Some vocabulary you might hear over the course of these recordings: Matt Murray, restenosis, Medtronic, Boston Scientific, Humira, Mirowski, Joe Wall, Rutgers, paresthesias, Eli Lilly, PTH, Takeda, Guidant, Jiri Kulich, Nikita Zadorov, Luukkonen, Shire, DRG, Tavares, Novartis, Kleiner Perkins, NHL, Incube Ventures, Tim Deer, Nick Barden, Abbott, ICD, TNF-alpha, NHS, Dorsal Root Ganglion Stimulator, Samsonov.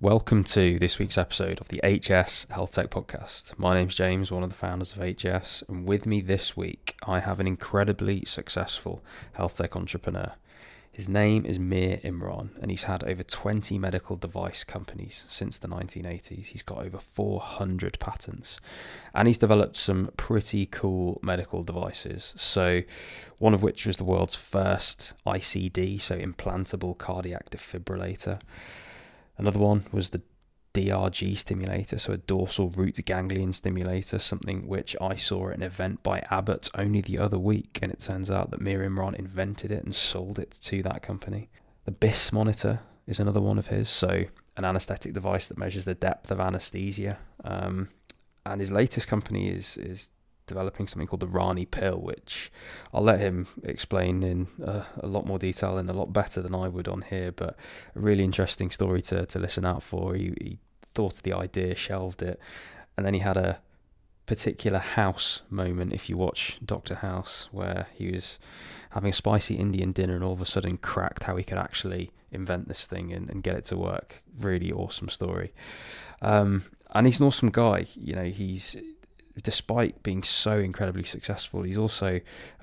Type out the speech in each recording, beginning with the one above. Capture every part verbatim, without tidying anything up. Welcome to this week's episode of the H S Health Tech Podcast. My name's James, one of the founders of H S, and with me this week, I have an incredibly successful health tech entrepreneur. His name is Mir Imran, and he's had over twenty medical device companies since the nineteen eighties. He's got over four hundred patents, and he's developed some pretty cool medical devices. So one of which was the world's first I C D, so implantable cardiac defibrillator. Another one was the D R G stimulator, so a dorsal root ganglion stimulator, something which I saw at an event by Abbott only the other week, and it turns out that Mir Imran invented it and sold it to that company. The B I S monitor is another one of his, so an anaesthetic device that measures the depth of anaesthesia. Um, and his latest company is is developing something called the Rani Pill, which I'll let him explain in uh, a lot more detail and a lot better than I would on here, but a really interesting story to to listen out for. He, he thought of the idea, shelved it, and then he had a particular house moment, if you watch Doctor House, where he was having a spicy Indian dinner and all of a sudden cracked how he could actually invent this thing and, and get it to work. Really awesome story. Um, and he's an awesome guy. You know, he's... despite being so incredibly successful, he's also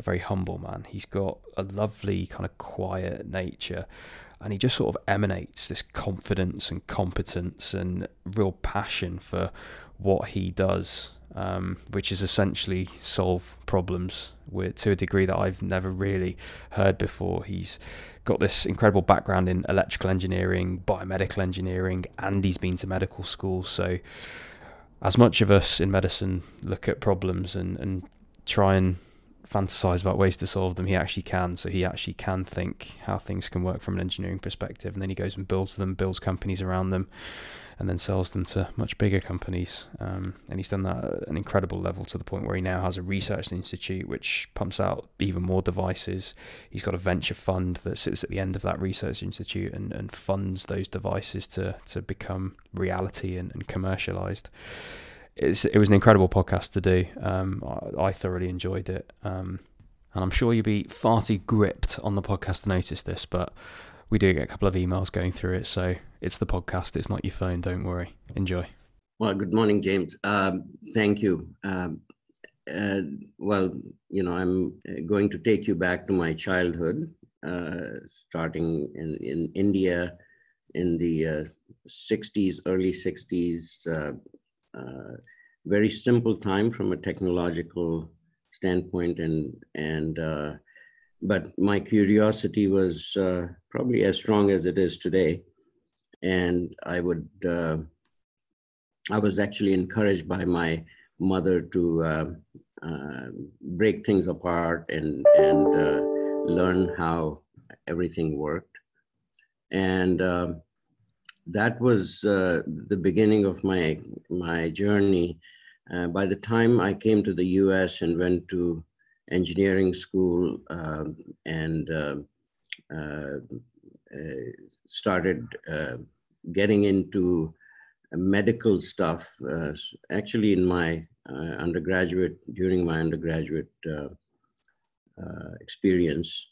a very humble man. He's got a lovely kind of quiet nature, and he just sort of emanates this confidence and competence and real passion for what he does, um, which is essentially solve problems with, to a degree that I've never really heard before. He's got this incredible background in electrical engineering, biomedical engineering, and he's been to medical school. So as much of us in medicine look at problems and, and try and fantasize about ways to solve them, he actually can. So he actually can think how things can work from an engineering perspective. And then he goes and builds them, builds companies around them, and then sells them to much bigger companies. Um, and he's done that at an incredible level, to the point where he now has a research institute which pumps out even more devices. He's got a venture fund that sits at the end of that research institute and, and funds those devices to to become reality and, and commercialized. It's, it was an incredible podcast to do. Um, I, I thoroughly enjoyed it. Um, and I'm sure you'll be far too gripped on the podcast to notice this, but we do get a couple of emails going through it, so it's the podcast, it's not your phone, don't worry. Enjoy. Well, good morning, James. Um, thank you. Um, uh, well, you know, I'm going to take you back to my childhood, uh, starting in, in India in the uh, sixties, early sixties, uh, uh, very simple time from a technological standpoint, and, and uh, but my curiosity was uh, probably as strong as it is today. And I would, uh, I was actually encouraged by my mother to uh, uh, break things apart and, and uh, learn how everything worked. And uh, that was uh, the beginning of my, my journey. Uh, by the time I came to the U S and went to engineering school uh, and uh, uh, uh, started uh, getting into medical stuff. Uh, actually, in my uh, undergraduate, during my undergraduate uh, uh, experience,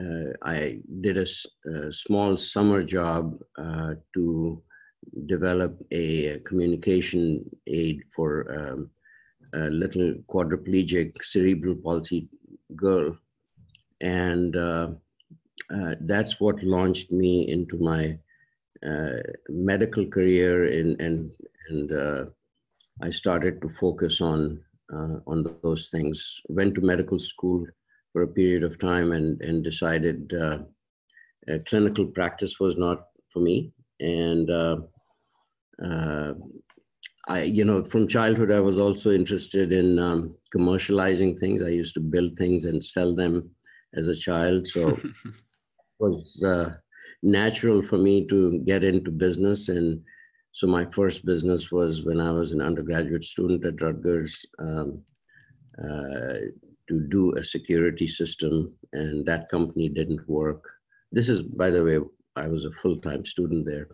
uh, I did a, a small summer job uh, to develop a communication aid for um, a little quadriplegic cerebral palsy girl. And uh, uh, that's what launched me into my uh, medical career. And, and, and uh, I started to focus on, uh, on those things. Went to medical school for a period of time and, and decided uh, uh, clinical practice was not for me. And uh, uh, I, you know, from childhood, I was also interested in um, commercializing things. I used to build things and sell them as a child. So it was uh, natural for me to get into business. And so my first business was when I was an undergraduate student at Rutgers um, uh, to do a security system. And that company didn't work. This is, by the way, I was a full-time student there.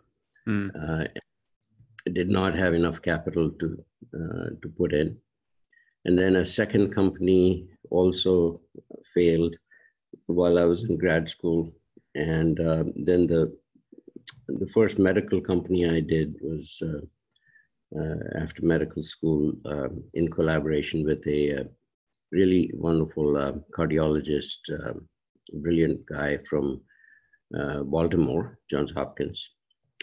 Mm. Uh, did not have enough capital to uh, to put in. And then a second company also failed while I was in grad school. And uh, then the the first medical company I did was uh, uh, after medical school uh, in collaboration with a uh, really wonderful uh, cardiologist, uh, brilliant guy from uh, Baltimore, Johns Hopkins.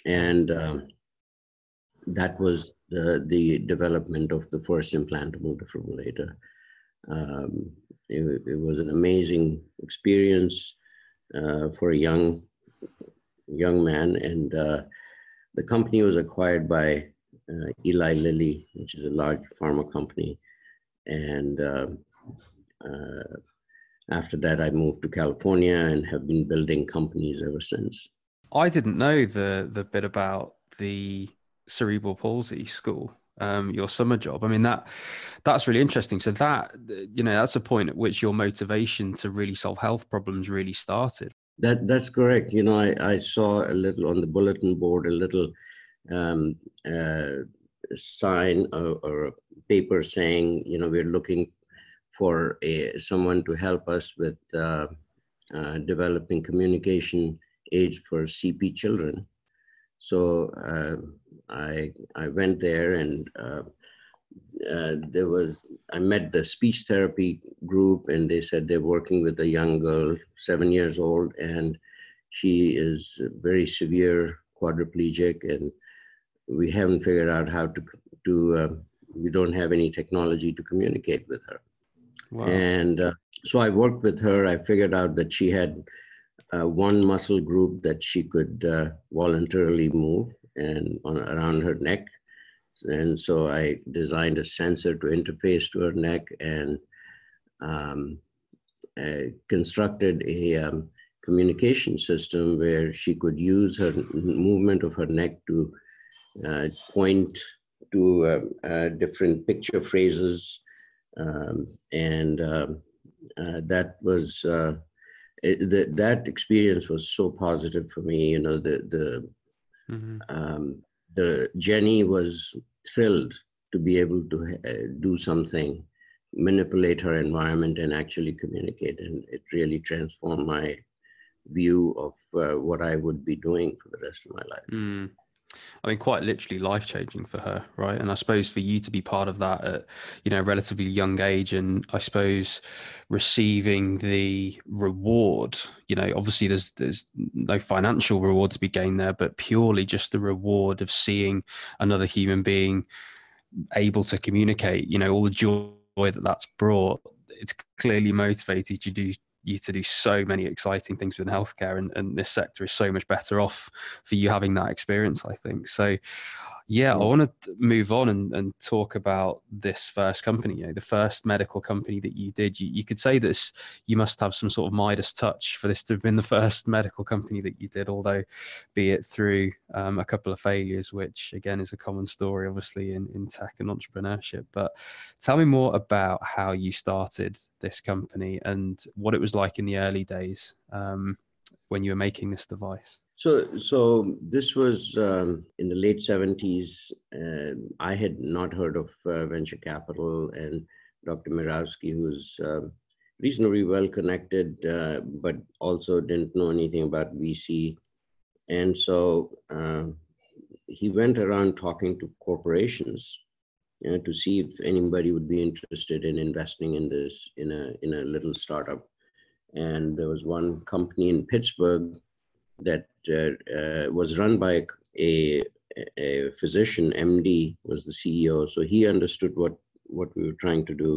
And um, that was the, the development of the first implantable defibrillator. Um, it, it was an amazing experience uh, for a young young man, and uh, the company was acquired by uh, Eli Lilly, which is a large pharma company. And uh, uh, after that, I moved to California and have been building companies ever since. I didn't know the the bit about the cerebral palsy school, um, your summer job. I mean, that that's really interesting. So that, you know, that's a point at which your motivation to really solve health problems really started. That that's correct. You know, I, I saw a little on the bulletin board, a little um, uh, sign or, or a paper saying, you know, we're looking for a, someone to help us with uh, uh, developing communication aids for C P children. So uh, I I went there, and uh, uh, there was I met the speech therapy group, and they said they're working with a young girl, seven years old, and she is very severe quadriplegic, and we haven't figured out how to to uh, we don't have any technology to communicate with her. Wow. And uh, so I worked with her. I figured out that she had Uh, one muscle group that she could uh, voluntarily move and on, around her neck. And so I designed a sensor to interface to her neck, and um, constructed a um, communication system where she could use her movement of her neck to uh, point to uh, uh, different picture phrases. Um, and uh, uh, that was... Uh, It, the, that experience was so positive for me. You know, the the mm-hmm. um, the Jenny was thrilled to be able to uh, do something, manipulate her environment, and actually communicate. And it really transformed my view of uh, what I would be doing for the rest of my life. Mm. I mean, quite literally life-changing for her, right? And I suppose for you to be part of that at, you know, relatively young age, and I suppose receiving the reward, you know, obviously there's there's no financial reward to be gained there, but purely just the reward of seeing another human being able to communicate, you know, all the joy that that's brought, it's clearly motivated you to do you to do so many exciting things within healthcare, and, and this sector is so much better off for you having that experience, I think. So yeah, I want to move on and, and talk about this first company, you know, the first medical company that you did. You, you could say this, you must have some sort of Midas touch for this to have been the first medical company that you did, although be it through um, a couple of failures, which again is a common story, obviously, in, in tech and entrepreneurship. But tell me more about how you started this company and what it was like in the early days um, when you were making this device. So, so this was um, in the late seventies. Uh, I had not heard of uh, venture capital, and Doctor Mirowski, who's uh, reasonably well connected, uh, but also didn't know anything about V C. And so uh, he went around talking to corporations, you know, to see if anybody would be interested in investing in this, in a, in a little startup. And there was one company in Pittsburgh that uh, uh, was run by a, a physician. M D was the C E O, so he understood what, what we were trying to do.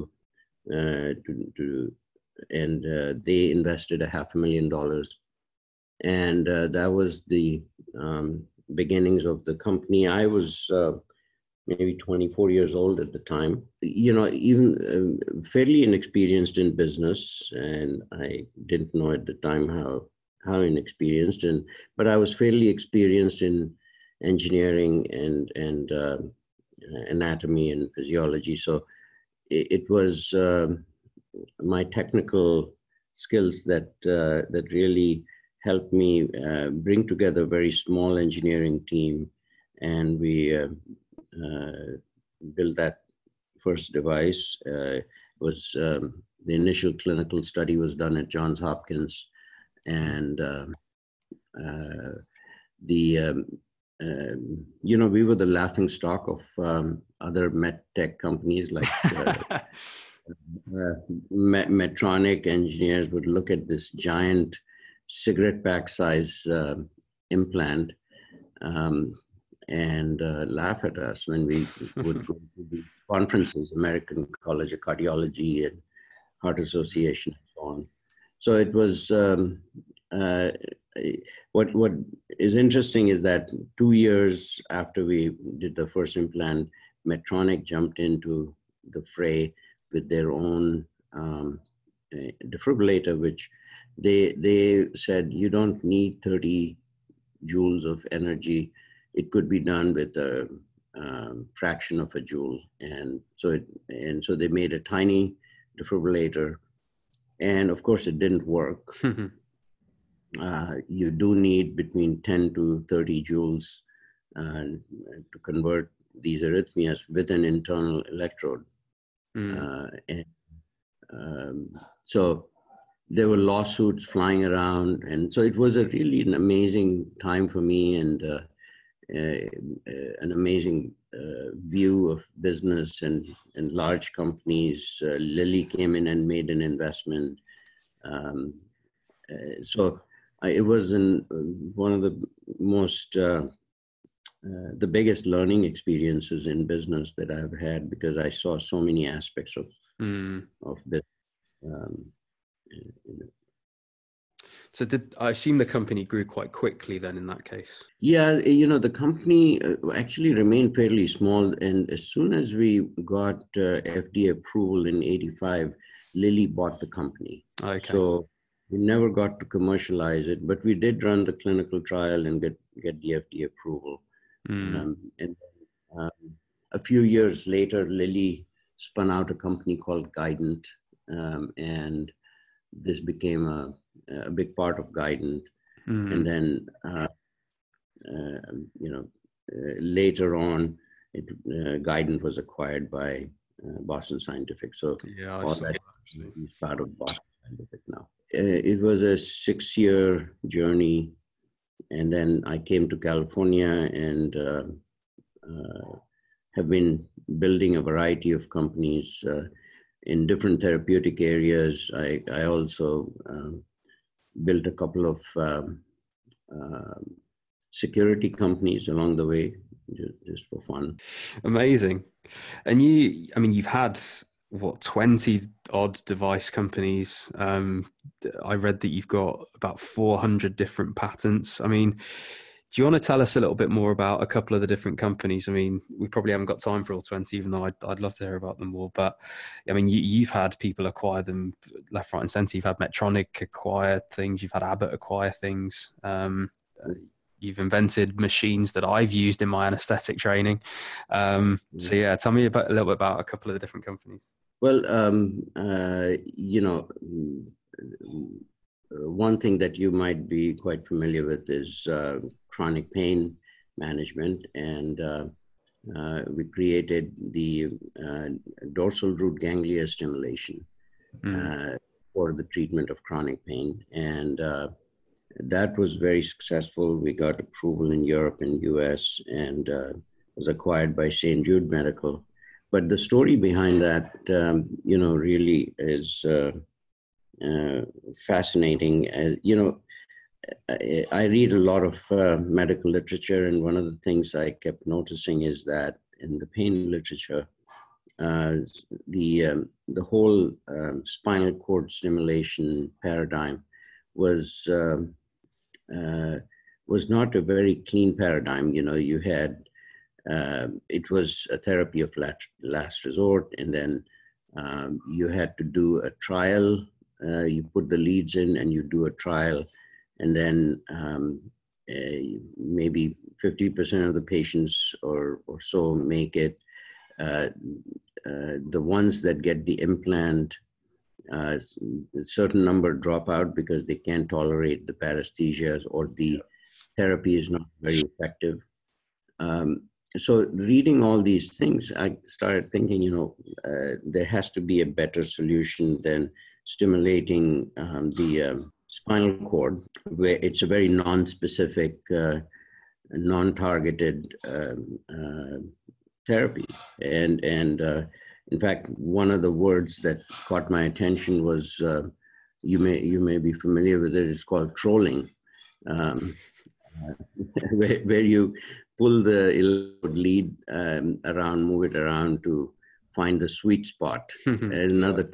Uh, to, to, and uh, they invested a half a million dollars. And uh, that was the um, beginnings of the company. I was uh, maybe twenty-four years old at the time. You know, even uh, fairly inexperienced in business, and I didn't know at the time how how inexperienced, and but I was fairly experienced in engineering and and uh, anatomy and physiology. So it, it was uh, my technical skills that uh, that really helped me uh, bring together a very small engineering team, and we uh, uh, built that first device. Uh, was um, the initial clinical study was done at Johns Hopkins. And uh, uh, the um, uh, you know, we were the laughing stock of um, other med tech companies like uh, uh, Met- Medtronic engineers would look at this giant cigarette pack size uh, implant um, and uh, laugh at us when we would go to the conferences, American College of Cardiology and Heart Association and so on. So it was, um, uh, what what is interesting is that two years after we did the first implant, Medtronic jumped into the fray with their own um, defibrillator, which they they said, you don't need thirty joules of energy. It could be done with a um, fraction of a joule. And so it, and so they made a tiny defibrillator. And of course it didn't work. Mm-hmm. Uh, you do need between ten to thirty joules uh, to convert these arrhythmias with an internal electrode. Mm. Uh, and, um, so there were lawsuits flying around. And so it was a really an amazing time for me and uh, a, a, an amazing uh, view of business and, and large companies. Uh, Lilly came in and made an investment. Um, uh, so I, it was an, one of the most... Uh, Uh, the biggest learning experiences in business that I've had, because I saw so many aspects of mm. of business. Um, you know. So did, I assume the company grew quite quickly then in that case? Yeah, you know, the company actually remained fairly small. And as soon as we got uh, F D A approval in eighty-five, Lilly bought the company. Okay. So we never got to commercialize it, but we did run the clinical trial and get, get the F D A approval. Mm. Um, and um, a few years later, Lilly spun out a company called Guidant, um, and this became a, a big part of Guidant. Mm. And then, uh, uh, you know, uh, later on, it, uh, Guidant was acquired by uh, Boston Scientific. So yeah, all that is part of Boston Scientific now. Uh, it was a six-year journey. And then I came to California and uh, uh, have been building a variety of companies uh, in different therapeutic areas. I, I also um, built a couple of um, uh, security companies along the way, just, just for fun. Amazing. And you, I mean, you've had... what, twenty odd device companies. Um, I read that you've got about four hundred different patents. I mean, do you want to tell us a little bit more about a couple of the different companies? I mean, we probably haven't got time for all twenty, even though I'd, I'd love to hear about them more. But I mean, you, you've had people acquire them left, right, and center. You've had Medtronic acquire things. You've had Abbott acquire things. Um, you've invented machines that I've used in my anesthetic training. Um, so yeah, tell me about, a little bit about a couple of the different companies. Well, um, uh, you know, one thing that you might be quite familiar with is uh, chronic pain management. And uh, uh, we created the uh, dorsal root ganglion stimulation mm. uh, for the treatment of chronic pain. And uh, that was very successful. We got approval in Europe and U S and uh, was acquired by Saint Jude Medical. But the story behind that, um, you know, really is uh, uh, fascinating. Uh, you know, I, I read a lot of uh, medical literature, and one of the things I kept noticing is that in the pain literature, uh, the um, the whole um, spinal cord stimulation paradigm was uh, uh, was not a very clean paradigm. You know, you had. Uh, it was a therapy of last, last resort, and then um, you had to do a trial. Uh, you put the leads in and you do a trial, and then um, uh, maybe fifty percent of the patients or, or so make it. Uh, uh, the ones that get the implant, uh, a certain number drop out because they can't tolerate the paresthesias or the therapy is not very effective. Um, So reading all these things, I started thinking, you know, uh, there has to be a better solution than stimulating um, the um, spinal cord, where it's a very non-specific uh, non-targeted um, uh, therapy. And, and uh, in fact, one of the words that caught my attention was, uh, you may you may be familiar with it, it's called trolling, um, where, where you pull the lead um, around, move it around to find the sweet spot, another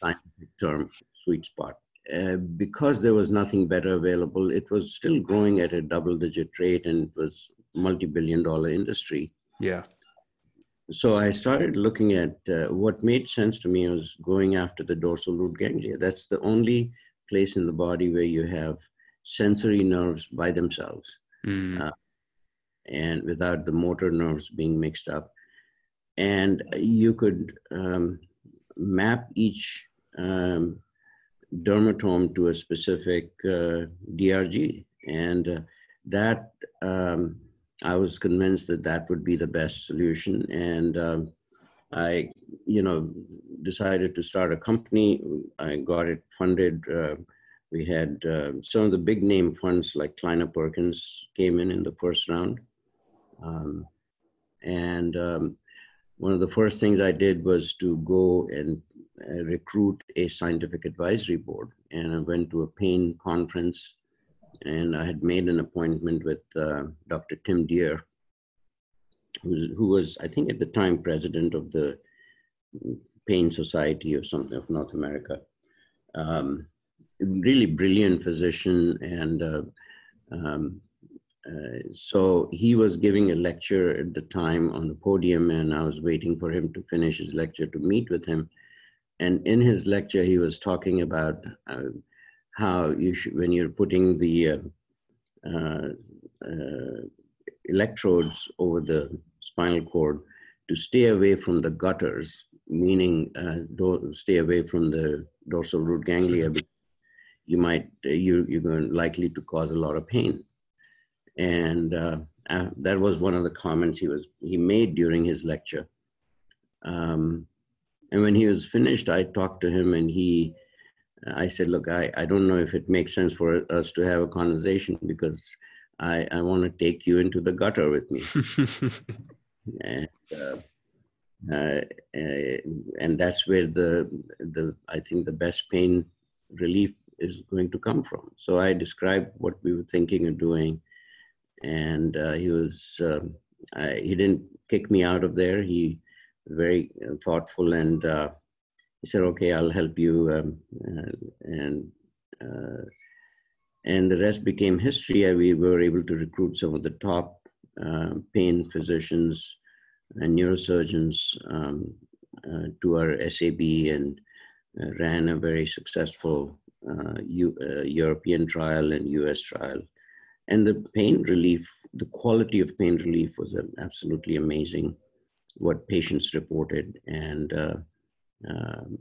scientific term, sweet spot. Uh, because there was nothing better available, it was still growing at a double-digit rate, and it was a multi-billion-dollar industry. Yeah. So I started looking at uh, what made sense to me was going after the dorsal root ganglia. That's the only place in the body where you have sensory nerves by themselves, mm. uh, and without the motor nerves being mixed up. And you could um, map each um, dermatome to a specific uh, D R G. And uh, that, um, I was convinced that that would be the best solution. And um, I, you know, decided to start a company. I got it funded. Uh, we had uh, some of the big name funds like Kleiner Perkins came in in the first round. Um, and um, one of the first things I did was to go and uh, recruit a scientific advisory board. And I went to a pain conference, and I had made an appointment with uh, Doctor Tim Deer, who's, who was, I think at the time, president of the Pain Society or something of North America. Um, really brilliant physician. And uh, um, uh, so he was giving a lecture at the time on the podium, and I was waiting for him to finish his lecture to meet with him. And in his lecture, he was talking about uh, how you should, when you're putting the uh, uh, uh, electrodes over the spinal cord, to stay away from the gutters, meaning uh, do, stay away from the dorsal root ganglia, because you might, uh, you, you're going likely to cause a lot of pain. And uh, uh, that was one of the comments he was, he made during his lecture. Um, and when he was finished, I talked to him, and he, I said, look, I, I don't know if it makes sense for us to have a conversation, because I, I want to take you into the gutter with me. and, uh, uh, and that's where the, the, I think the best pain relief is going to come from. So I described what we were thinking of doing, and uh, he was, uh, I, he didn't kick me out of there. He was very thoughtful, and uh, he said, okay, I'll help you. Um, uh, and uh, and the rest became history. We were able to recruit some of the top uh, pain physicians and neurosurgeons um, uh, to our S A B, and uh, ran a very successful uh, U- uh, European trial and U S trial. And the pain relief, the quality of pain relief was absolutely amazing, what patients reported. And uh, Um,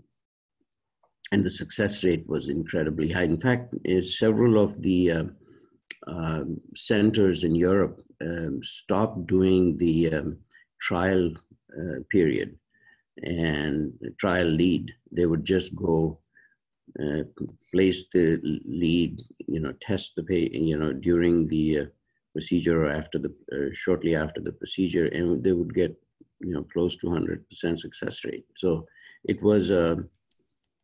and the success rate was incredibly high. In fact, uh, several of the uh, uh, centers in Europe um, stopped doing the um, trial uh, period and trial lead. They would just go uh, place the lead, you know, test the patient, you know, during the uh, procedure or after the uh, shortly after the procedure, and they would get, you know, close to one hundred percent success rate. So it was a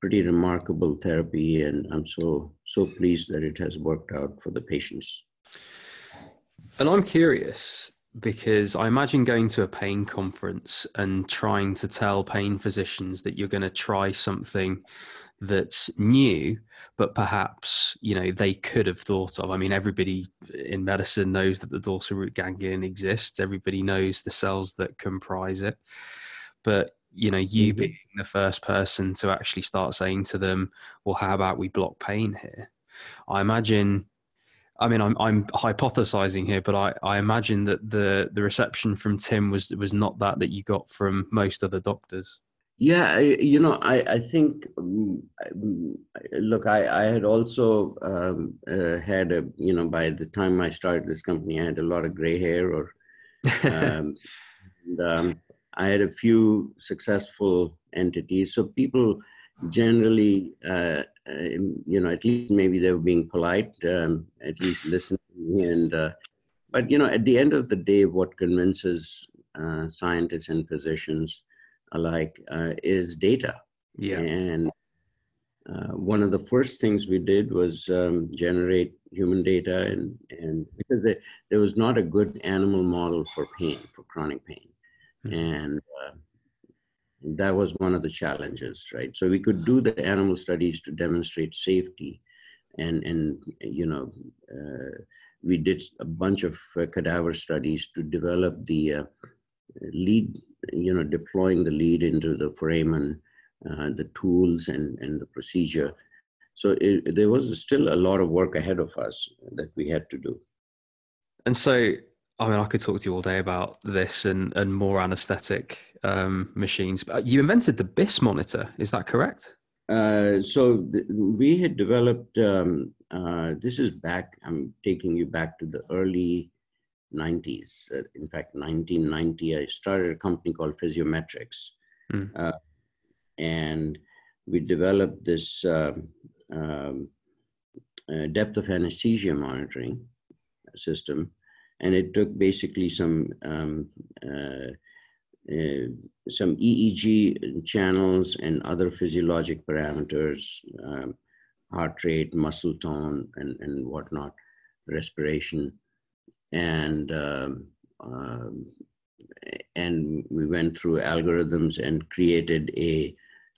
pretty remarkable therapy, and I'm so, so pleased that it has worked out for the patients. And I'm curious, because I imagine going to a pain conference and trying to tell pain physicians that you're going to try something that's new, but perhaps, you know, they could have thought of. I mean, everybody in medicine knows that the dorsal root ganglion exists. Everybody knows the cells that comprise it. But, you know, you being the first person to actually start saying to them, well, how about we block pain here? I imagine, I mean, I'm, I'm hypothesizing here, but I, I imagine that the, the reception from Tim was, was not that that you got from most other doctors. Yeah, I, you know, I, I think, um, look, I, I had also um, uh, had a, you know, by the time I started this company, I had a lot of gray hair, or um, and, um, I had a few successful entities. So people generally, uh, you know, at least maybe they were being polite, um, at least listening, and uh, But, you know, at the end of the day, what convinces uh, scientists and physicians alike uh, is data. Yeah. And uh, one of the first things we did was um, generate human data, and, and because they, there was not a good animal model for pain, for chronic pain. Mm-hmm. And uh, that was one of the challenges, right? So we could do the animal studies to demonstrate safety, and, and you know, uh, we did a bunch of uh, cadaver studies to develop the uh, lead, you know, deploying the lead into the foramen, uh, the tools and, and the procedure. So it, there was still a lot of work ahead of us that we had to do. And so, I mean, I could talk to you all day about this and, and more anesthetic um, machines, but you invented the B I S monitor. Is that correct? Uh, so th- we had developed, um, uh, this is back, I'm taking you back to the early nineties. Uh, in fact, nineteen ninety, I started a company called Physiometrics. Mm. Uh, and we developed this uh, um, uh, depth of anesthesia monitoring system. And it took basically some um, uh, uh, some E E G channels and other physiologic parameters, um, heart rate, muscle tone, and, and whatnot, respiration. And, um, um, and we went through algorithms and created a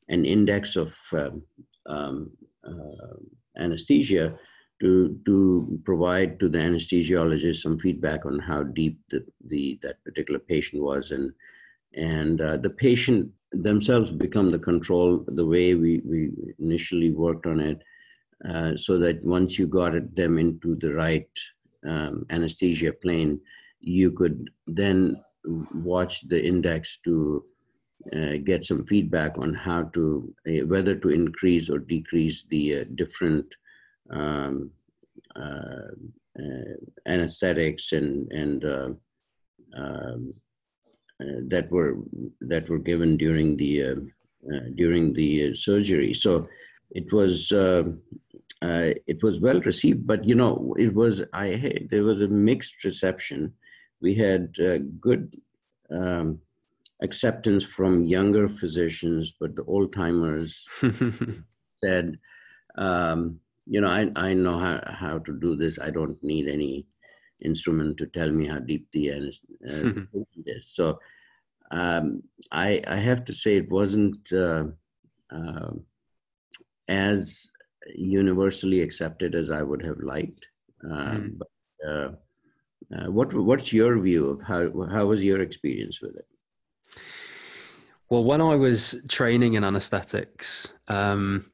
an index of um, um, uh, anesthesia to to provide to the anesthesiologist some feedback on how deep the, the that particular patient was, and and uh, the patient themselves become the control, the way we, we initially worked on it, uh, so that once you got it, them into the right um, anesthesia plane, you could then watch the index to uh, get some feedback on how to, uh, whether to increase or decrease the uh, different Um, uh, uh, anesthetics and and uh, uh, uh, that were that were given during the uh, uh, during the uh, surgery. So it was uh, uh, it was well received, but you know it was I had, there was a mixed reception. We had uh, good um, acceptance from younger physicians, but the old timers said, Um, you know, I, I know how, how to do this. I don't need any instrument to tell me how deep the anesthesia uh, is. So um, I, I have to say it wasn't uh, uh, as universally accepted as I would have liked. Uh, mm. But uh, uh, what what's your view of how how was your experience with it? Well, when I was training in anesthetics, um,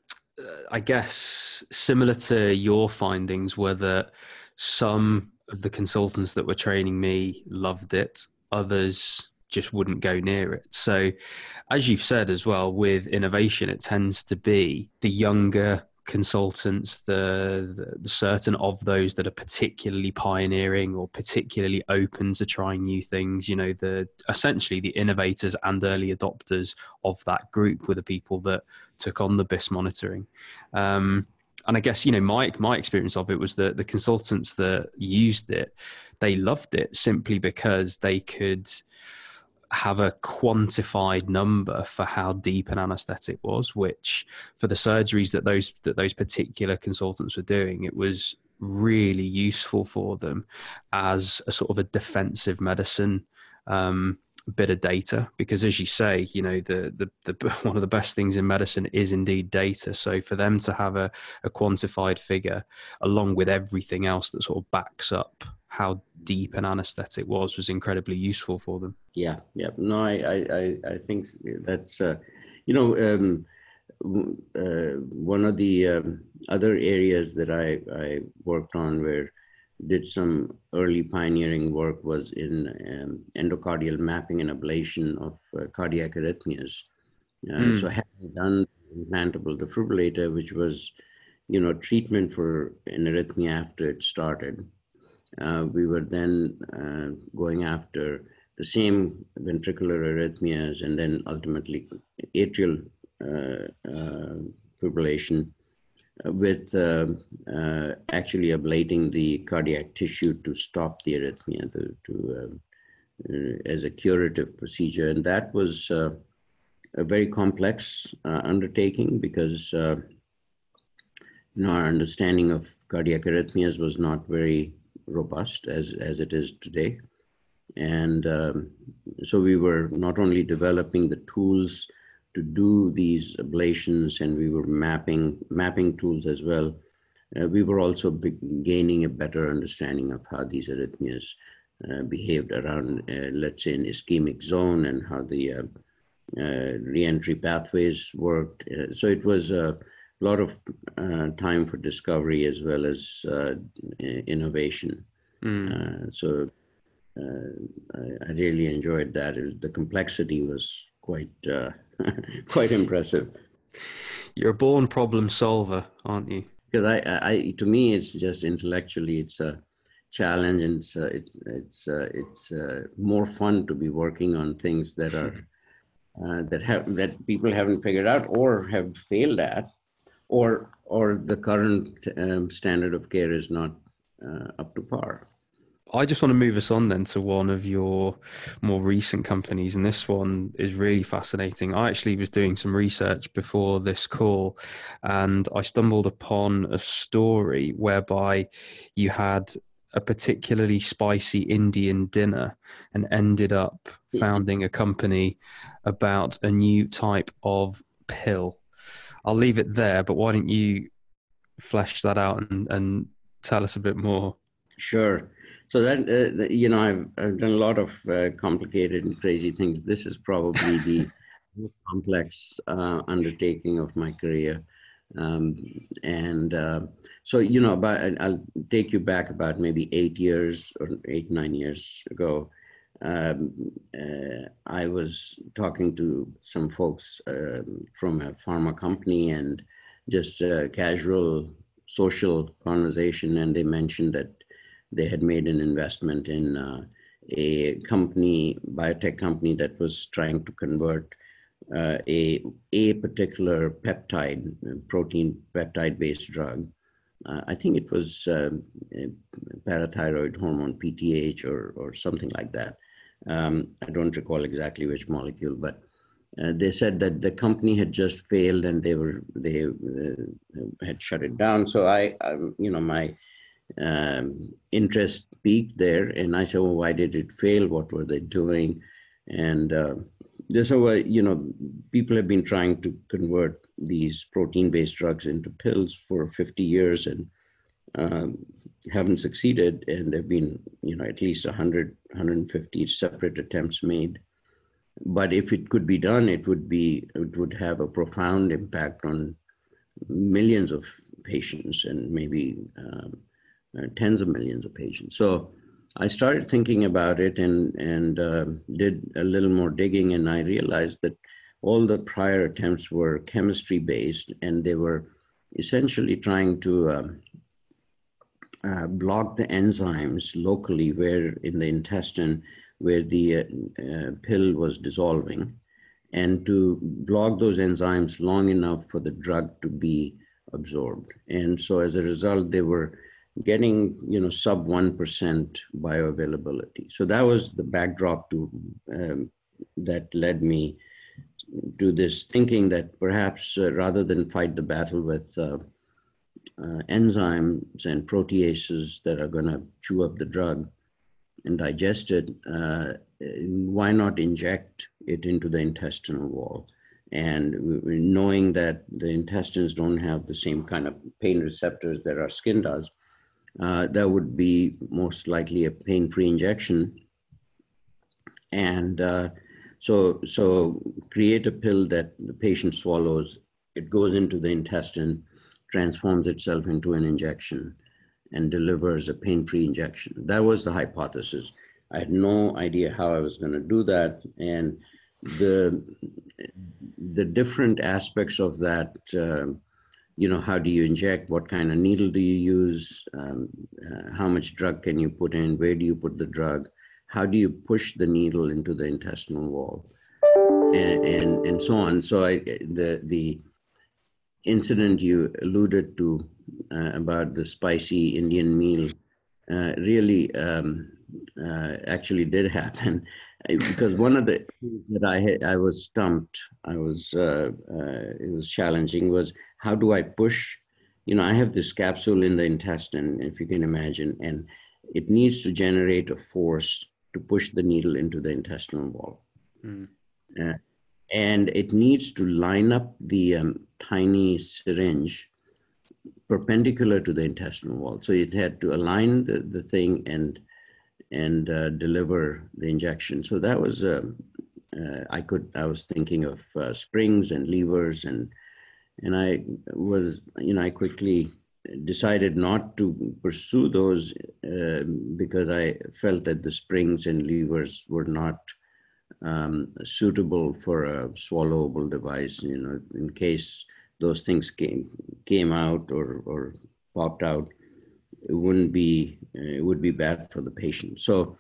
I guess similar to your findings were that some of the consultants that were training me loved it, others just wouldn't go near it. So as you've said as well, with innovation, it tends to be the younger consultants, the, the, the certain of those that are particularly pioneering or particularly open to trying new things, you know, the essentially the innovators and early adopters of that group were the people that took on the B I S monitoring. Um, and I guess, you know, my, my experience of it was that the consultants that used it, they loved it simply because they could have a quantified number for how deep an anesthetic was, which for the surgeries that those that those particular consultants were doing, it was really useful for them as a sort of a defensive medicine um, bit of data. Because as you say, you know, the, the the one of the best things in medicine is indeed data. So for them to have a, a quantified figure along with everything else that sort of backs up how deep an anesthetic was, was incredibly useful for them. Yeah. Yeah. No, I, I, I think that's, uh, you know, um, uh, one of the um, other areas that I, I worked on where did some early pioneering work was in um, endocardial mapping and ablation of uh, cardiac arrhythmias. Uh, mm. So having done implantable defibrillator, which was, you know, treatment for an arrhythmia after it started, Uh, we were then uh, going after the same ventricular arrhythmias and then ultimately atrial uh, uh, fibrillation with uh, uh, actually ablating the cardiac tissue to stop the arrhythmia to, to, uh, uh, as a curative procedure. And that was uh, a very complex uh, undertaking because uh, you know, our understanding of cardiac arrhythmias was not very robust as, as it is today. And um, so we were not only developing the tools to do these ablations, and we were mapping mapping tools as well. Uh, we were also be gaining a better understanding of how these arrhythmias uh, behaved around, uh, let's say, an ischemic zone, and how the uh, uh, reentry pathways worked. Uh, so it was a lot of uh, time for discovery as well as uh, innovation. Mm. Uh, so uh, I, I really enjoyed that. It was, the complexity was quite uh, quite impressive. You're a born problem solver, aren't you? Because I, I, to me, it's just intellectually, it's a challenge, and it's uh, it's it's, uh, it's uh, more fun to be working on things that are uh, that have that people haven't figured out or have failed at, or or the current um, standard of care is not uh, up to par. I just want to move us on then to one of your more recent companies. And this one is really fascinating. I actually was doing some research before this call, and I stumbled upon a story whereby you had a particularly spicy Indian dinner and ended up founding a company about a new type of pill. I'll leave it there, but why don't you flesh that out and, and tell us a bit more? Sure. So that, uh, you know, I've, I've done a lot of uh, complicated and crazy things. This is probably the most complex uh, undertaking of my career. Um, and uh, so, you know, about, I'll take you back about maybe eight years or eight, nine years ago. Um, uh, I was talking to some folks uh, from a pharma company, and just a casual social conversation, and they mentioned that they had made an investment in uh, a company, biotech company, that was trying to convert uh, a, a particular peptide, protein peptide-based drug. Uh, I think it was uh, parathyroid hormone, P T H, or, or something like that. Um, I don't recall exactly which molecule, but uh, they said that the company had just failed and they were they uh, had shut it down. So I, I you know, my... Um, interest peaked there, and I said, well, why did it fail? What were they doing? And uh, this over, you know, people have been trying to convert these protein-based drugs into pills for fifty years and um, haven't succeeded. And there've been, you know, at least one hundred, one hundred fifty separate attempts made. But if it could be done, it would be, it would have a profound impact on millions of patients, and maybe um, Uh, tens of millions of patients. So I started thinking about it, and, and uh, did a little more digging, and I realized that all the prior attempts were chemistry-based, and they were essentially trying to uh, uh, block the enzymes locally where in the intestine where the uh, uh, pill was dissolving, and to block those enzymes long enough for the drug to be absorbed. And so as a result, they were getting, you know, sub one percent bioavailability. So that was the backdrop to um, that led me to this thinking that perhaps uh, rather than fight the battle with uh, uh, enzymes and proteases that are going to chew up the drug and digest it, uh, why not inject it into the intestinal wall? And knowing that the intestines don't have the same kind of pain receptors that our skin does, Uh, that would be most likely a pain-free injection. And uh, so, so create a pill that the patient swallows, it goes into the intestine, transforms itself into an injection, and delivers a pain-free injection. That was the hypothesis. I had no idea how I was going to do that. And the, the different aspects of that, uh, you know, how do you inject? What kind of needle do you use? Um, uh, how much drug can you put in? Where do you put the drug? How do you push the needle into the intestinal wall? And and, and so on. So I, the the incident you alluded to uh, about the spicy Indian meal uh, really um, uh, actually did happen, because one of the things that I had, I was stumped, I was uh, uh, it was challenging, was how do I push? You know, I have this capsule in the intestine, if you can imagine, and it needs to generate a force to push the needle into the intestinal wall. Mm. Uh, and it needs to line up the um, tiny syringe perpendicular to the intestinal wall. So it had to align the, the thing and and uh, deliver the injection. So that was, uh, uh, I could, I was thinking of uh, springs and levers, and and I was, you know, I quickly decided not to pursue those uh, because I felt that the springs and levers were not um, suitable for a swallowable device, you know, in case those things came came out or, or popped out, it wouldn't be, it would be bad for the patient. So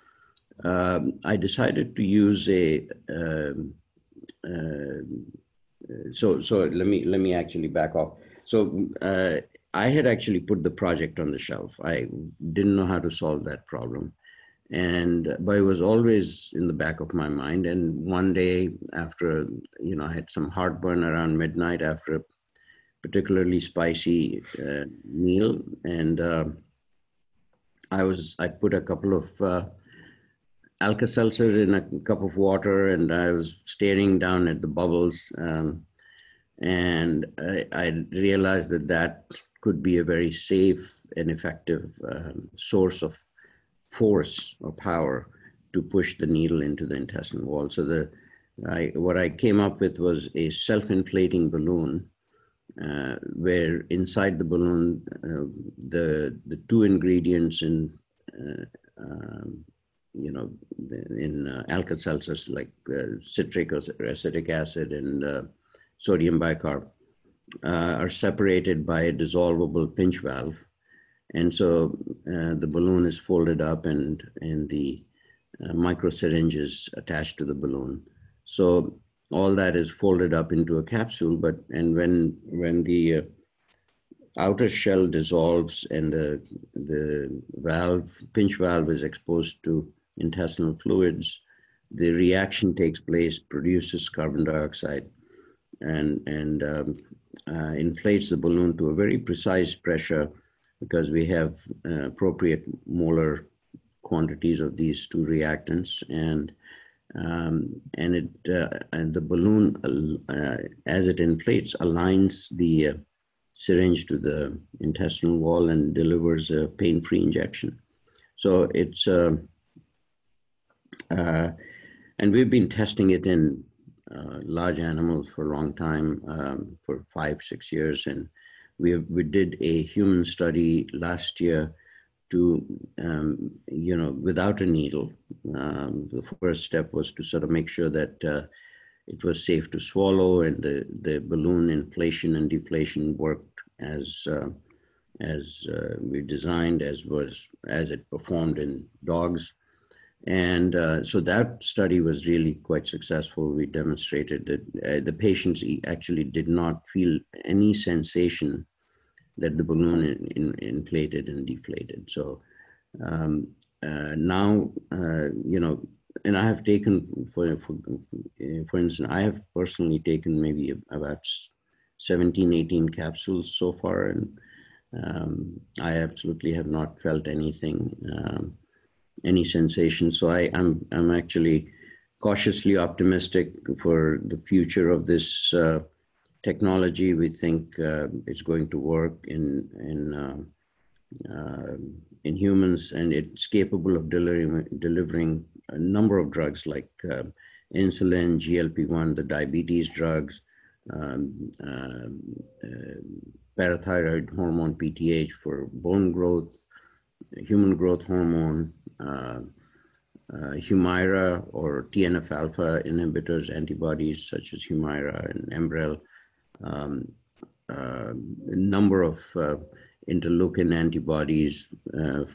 um, I decided to use a, uh, uh, so so let me, let me actually back off. So uh, I had actually put the project on the shelf. I didn't know how to solve that problem. And, but it was always in the back of my mind. And one day after, you know, I had some heartburn around midnight after a particularly spicy uh, meal. And uh, I was, I put a couple of uh, Alka-Seltzers in a cup of water, and I was staring down at the bubbles. Um, and I, I realized that that could be a very safe and effective um, source of force or power to push the needle into the intestinal wall. So the I, what I came up with was a self-inflating balloon, uh, where inside the balloon, uh, the the two ingredients in uh, um, you know the, in uh, Alka-Seltzer, like uh, citric or acetic acid and uh, sodium bicarb, uh, are separated by a dissolvable pinch valve. And so uh, the balloon is folded up, and and the uh, micro syringe is attached to the balloon. So all that is folded up into a capsule. But and when when the uh, outer shell dissolves and the the valve pinch valve is exposed to intestinal fluids, the reaction takes place, produces carbon dioxide, and and um, uh, inflates the balloon to a very precise pressure, because we have uh, appropriate molar quantities of these two reactants, and um, and it uh, and the balloon uh, as it inflates aligns the uh, syringe to the intestinal wall and delivers a pain-free injection. So it's uh, uh, and we've been testing it in uh, large animals for a long time, um, for five six years, and. We, have, we did a human study last year to, um, you know, without a needle. Um, the first step was to sort of make sure that uh, it was safe to swallow, and the, the balloon inflation and deflation worked as uh, as uh, we designed, as was as it performed in dogs. And uh, so that study was really quite successful. We demonstrated that uh, the patients actually did not feel any sensation that the balloon in, in, inflated and deflated. So um, uh, now, uh, you know, and I have taken, for, for, for instance, I have personally taken maybe about seventeen, eighteen capsules so far, and um, I absolutely have not felt anything. Um, any sensation. So I, I'm, I'm actually cautiously optimistic for the future of this uh, technology. We think uh, it's going to work in, in, uh, uh, in humans, and it's capable of delivering, delivering a number of drugs like uh, insulin, G L P one, the diabetes drugs, um, uh, uh, parathyroid hormone, P T H for bone growth, human growth hormone, uh, uh, Humira or T N F alpha inhibitors, antibodies such as Humira and Embrel, um, uh, a number of uh, interleukin antibodies, uh,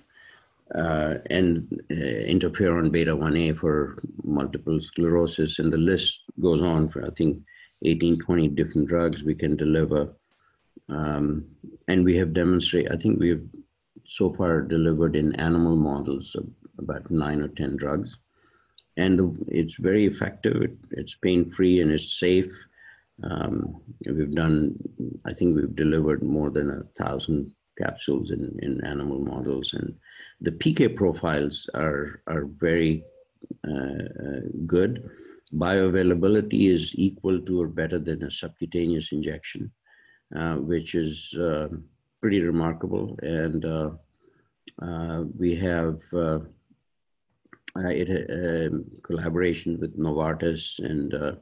uh, and uh, interferon beta one A for multiple sclerosis, and the list goes on for, I think, eighteen, twenty different drugs we can deliver Um, and we have demonstrated, I think we've so far delivered in animal models about nine or ten drugs. And it's very effective, it, it's pain-free, and it's safe. Um, we've done, I think we've delivered more than a thousand capsules in, in animal models. And the P K profiles are, are very uh, good. Bioavailability is equal to or better than a subcutaneous injection, uh, which is uh, pretty remarkable. And uh, uh, we have uh, it, uh, collaboration with Novartis and uh,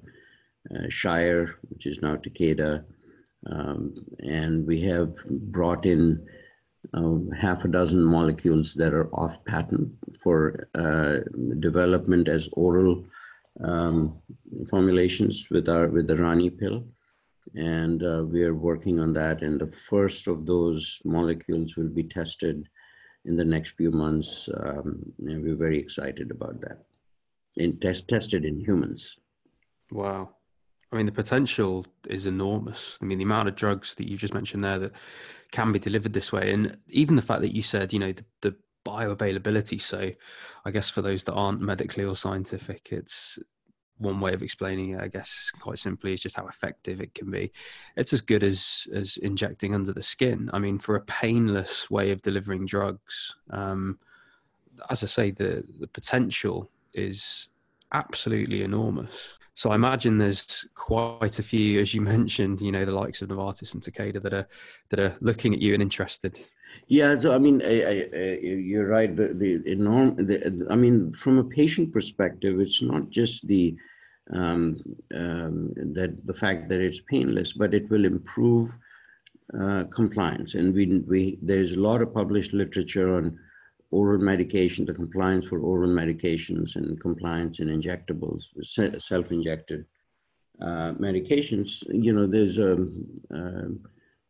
uh, Shire, which is now Takeda. Um, and we have brought in uh, half a dozen molecules that are off patent for uh, development as oral um, formulations with our with the Rani pill, and uh, we are working on that. And the first of those molecules will be tested in the next few months, um, and we're very excited about that. In test tested in humans. Wow. I mean, the potential is enormous. I mean, the amount of drugs that you just mentioned there that can be delivered this way. And even the fact that you said, you know, the, the bioavailability. So I guess for those that aren't medically or scientific, it's one way of explaining it, I guess, quite simply, is just how effective it can be. It's as good as, as injecting under the skin. I mean, for a painless way of delivering drugs, um, as I say, the, the potential is absolutely enormous. So I imagine there's quite a few, as you mentioned, you know, the likes of Novartis and Takeda that are that are looking at you and interested. Yeah, so I mean, I, I, I, you're right. The, the enorm. The, I mean, from a patient perspective, it's not just the um, um, that the fact that it's painless, but it will improve uh, compliance. And we we there's a lot of published literature on oral medication, the compliance for oral medications and compliance in injectables, self-injected uh, medications. You know, there's a, a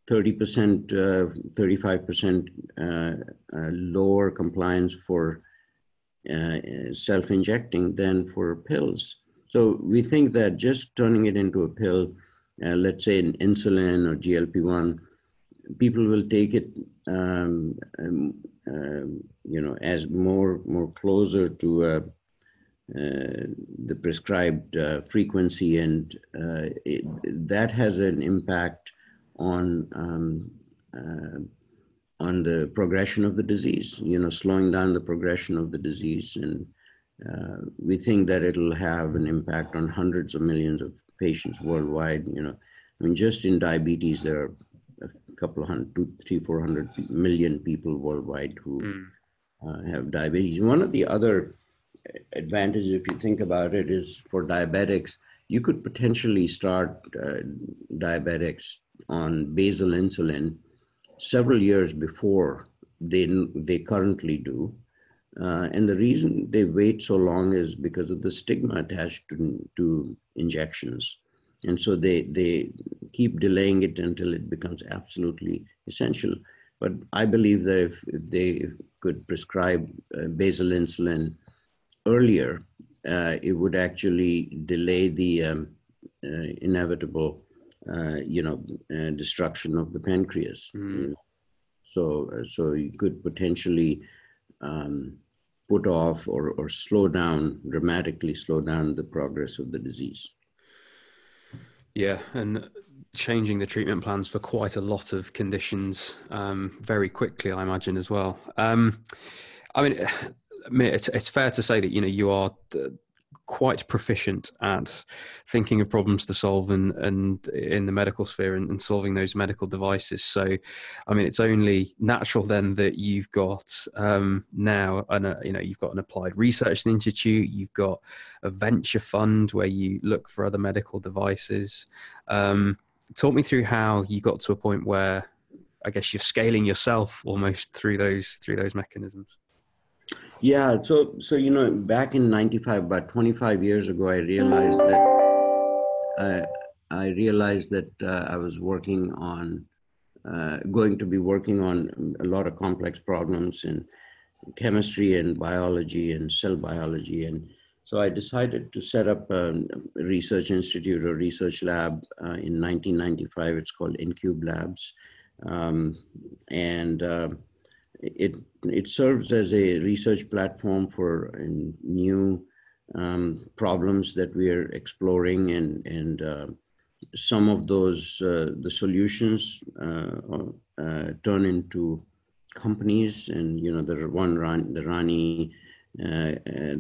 thirty percent, uh, thirty-five percent uh, uh, lower compliance for uh, self-injecting than for pills. So we think that just turning it into a pill, uh, let's say an insulin or G L P one, people will take it um, um, um, you know, as more more closer to uh, uh, the prescribed uh, frequency, and uh, it, that has an impact on um, uh, on the progression of the disease, you know, slowing down the progression of the disease. And uh, we think that it'll have an impact on hundreds of millions of patients worldwide. You know, I mean, just in diabetes, there are a couple of hundred, two, three, four hundred million people worldwide who mm. uh, have diabetes. One of the other advantages, if you think about it, is for diabetics, you could potentially start uh, diabetics on basal insulin several years before they they currently do. Uh, and the reason they wait so long is because of the stigma attached to, to injections. And so they, they keep delaying it until it becomes absolutely essential. But I believe that if they could prescribe basal insulin earlier, uh, it would actually delay the um, uh, inevitable, uh, you know, uh, destruction of the pancreas. Mm. So, so you could potentially um, put off or, or slow down, dramatically slow down the progress of the disease. Yeah, and changing the treatment plans for quite a lot of conditions um, very quickly, I imagine, as well. Um, I mean, it's, it's fair to say that, you know, you are quite proficient at thinking of problems to solve and, and in the medical sphere and, and solving those medical devices. So, I mean, it's only natural then that you've got um, now, an, uh, you know, you've got an applied research institute, you've got a venture fund where you look for other medical devices. Um, talk me through how you got to a point where, I guess, you're scaling yourself almost through those through those mechanisms. Yeah, so, so, you know, back in ninety-five, about twenty-five years ago, I realized that uh, I realized that uh, I was working on, uh, going to be working on a lot of complex problems in chemistry and biology and cell biology. And So I decided to set up a research institute or research lab uh, in nineteen ninety-five. It's called Incube Labs. Um, and uh, it, it serves as a research platform for new um, problems that we are exploring. And, and uh, some of those, uh, the solutions uh, uh, turn into companies. And, you know, the one, Ran, the Rani, Uh,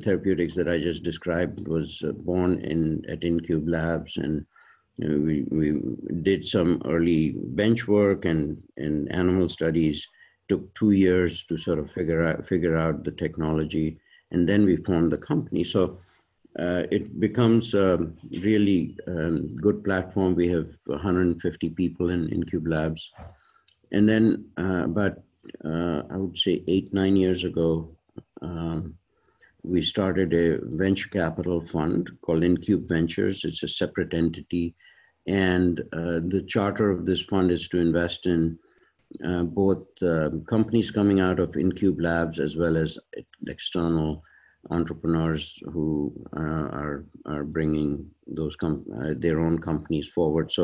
therapeutics that I just described was born in at Incube Labs, and you know, we, we did some early bench work and, and animal studies. Took two years to sort of figure out figure out the technology, and then we formed the company. So uh, it becomes a really um, good platform. We have one hundred fifty people in Incube Labs, and then uh, about uh, I would say eight nine years ago. Um, We started a venture capital fund called Incube Ventures. It's a separate entity. And uh, the charter of this fund is to invest in uh, both uh, companies coming out of Incube Labs as well as external entrepreneurs who uh, are, are bringing those com uh, their own companies forward. So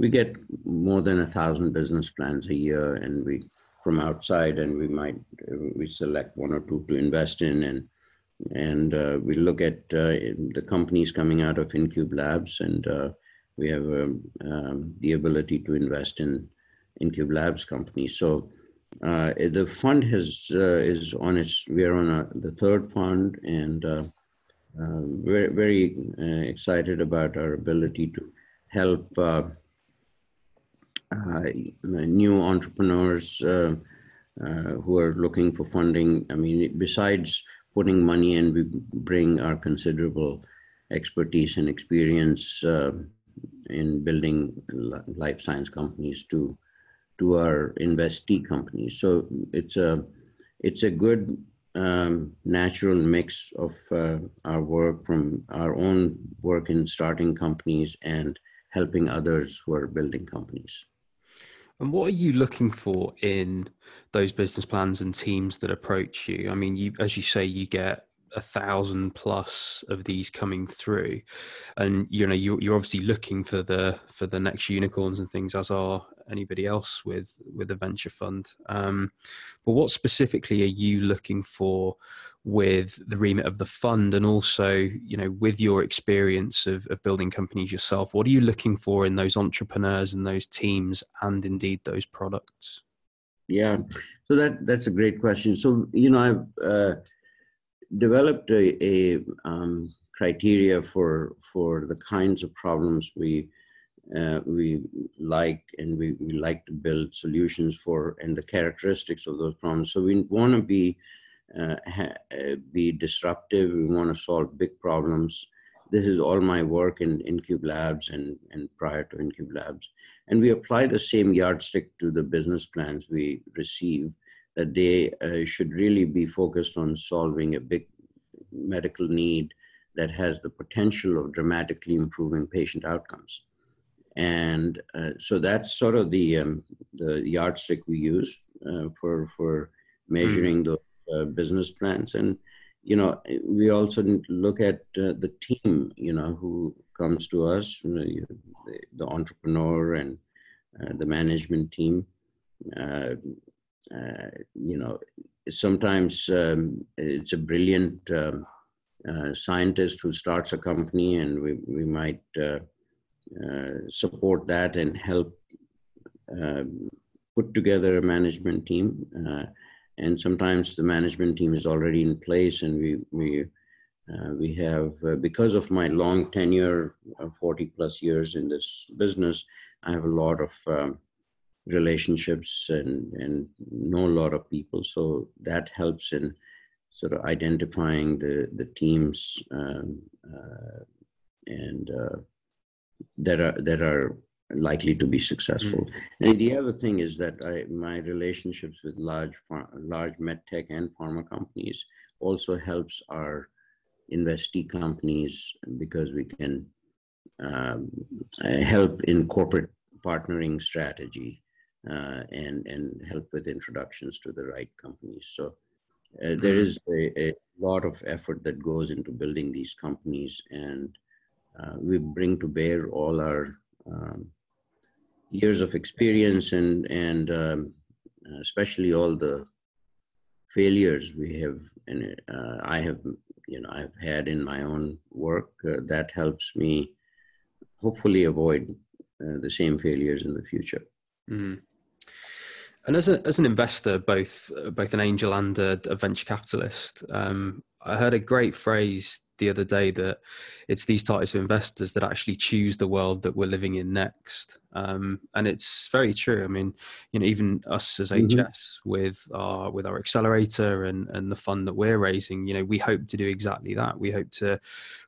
we get more than a thousand business plans a year, and we from outside, and we might, we select one or two to invest in, and And uh, we look at uh, the companies coming out of Incube Labs, and uh, we have um, um, the ability to invest in Incube Labs companies. So uh, the fund has uh, is on its. We are on a, the third fund, and uh, uh, we're very uh, excited about our ability to help uh, uh, new entrepreneurs uh, uh, who are looking for funding. I mean, besides putting money in, we bring our considerable expertise and experience uh, in building life science companies to to our investee companies. So it's a it's a good um, natural mix of uh, our work from our own work in starting companies and helping others who are building companies. And what are you looking for in those business plans and teams that approach you? I mean, you, as you say, you get a thousand plus of these coming through, and you know you, you're obviously looking for the for the next unicorns and things, as are anybody else with with a venture fund. Um, but what specifically are you looking for with the remit of the fund, and also you know with your experience of, of building companies yourself? What are you looking for in those entrepreneurs and those teams, and indeed those products? Yeah, so that that's a great question. So you know I've uh, developed a, a um, criteria for for the kinds of problems we uh, we like, and we, we like to build solutions for, and the characteristics of those problems. So we want to be uh, ha be disruptive. We want to solve big problems. This is all my work in Incube Labs and and prior to Incube Labs, and we apply the same yardstick to the business plans we receive. That they uh, should really be focused on solving a big medical need that has the potential of dramatically improving patient outcomes. And uh, so that's sort of the, um, the yardstick we use uh, for, for measuring mm-hmm. those uh, business plans. And, you know, we also look at uh, the team, you know, who comes to us, you know, the, the entrepreneur and uh, the management team. Uh, Uh, you know, sometimes um, it's a brilliant uh, uh, scientist who starts a company, and we, we might uh, uh, support that and help uh, put together a management team. Uh, and sometimes the management team is already in place, and we, we, uh, we have, uh, because of my long tenure, uh, forty plus years in this business, I have a lot of um, relationships and, and know a lot of people. So that helps in sort of identifying the, the teams um, uh, and uh, that are that are likely to be successful. Mm-hmm. And the other thing is that I, my relationships with large, large medtech and pharma companies also helps our investee companies, because we can um, help in corporate partnering strategy. Uh, and, and help with introductions to the right companies. So Uh, there is a, a lot of effort that goes into building these companies, and uh, we bring to bear all our um, years of experience and, and um, especially all the failures we have, and uh, I have, you know, I've had in my own work uh, that helps me hopefully avoid uh, the same failures in the future. Mm-hmm. And as, a, as an investor, both both an angel and a, a venture capitalist, um, I heard a great phrase the other day that it's these types of investors that actually choose the world that we're living in next. Um, and it's very true. I mean, you know, even us as mm-hmm. H S with our with our accelerator and, and the fund that we're raising, you know, we hope to do exactly that. We hope to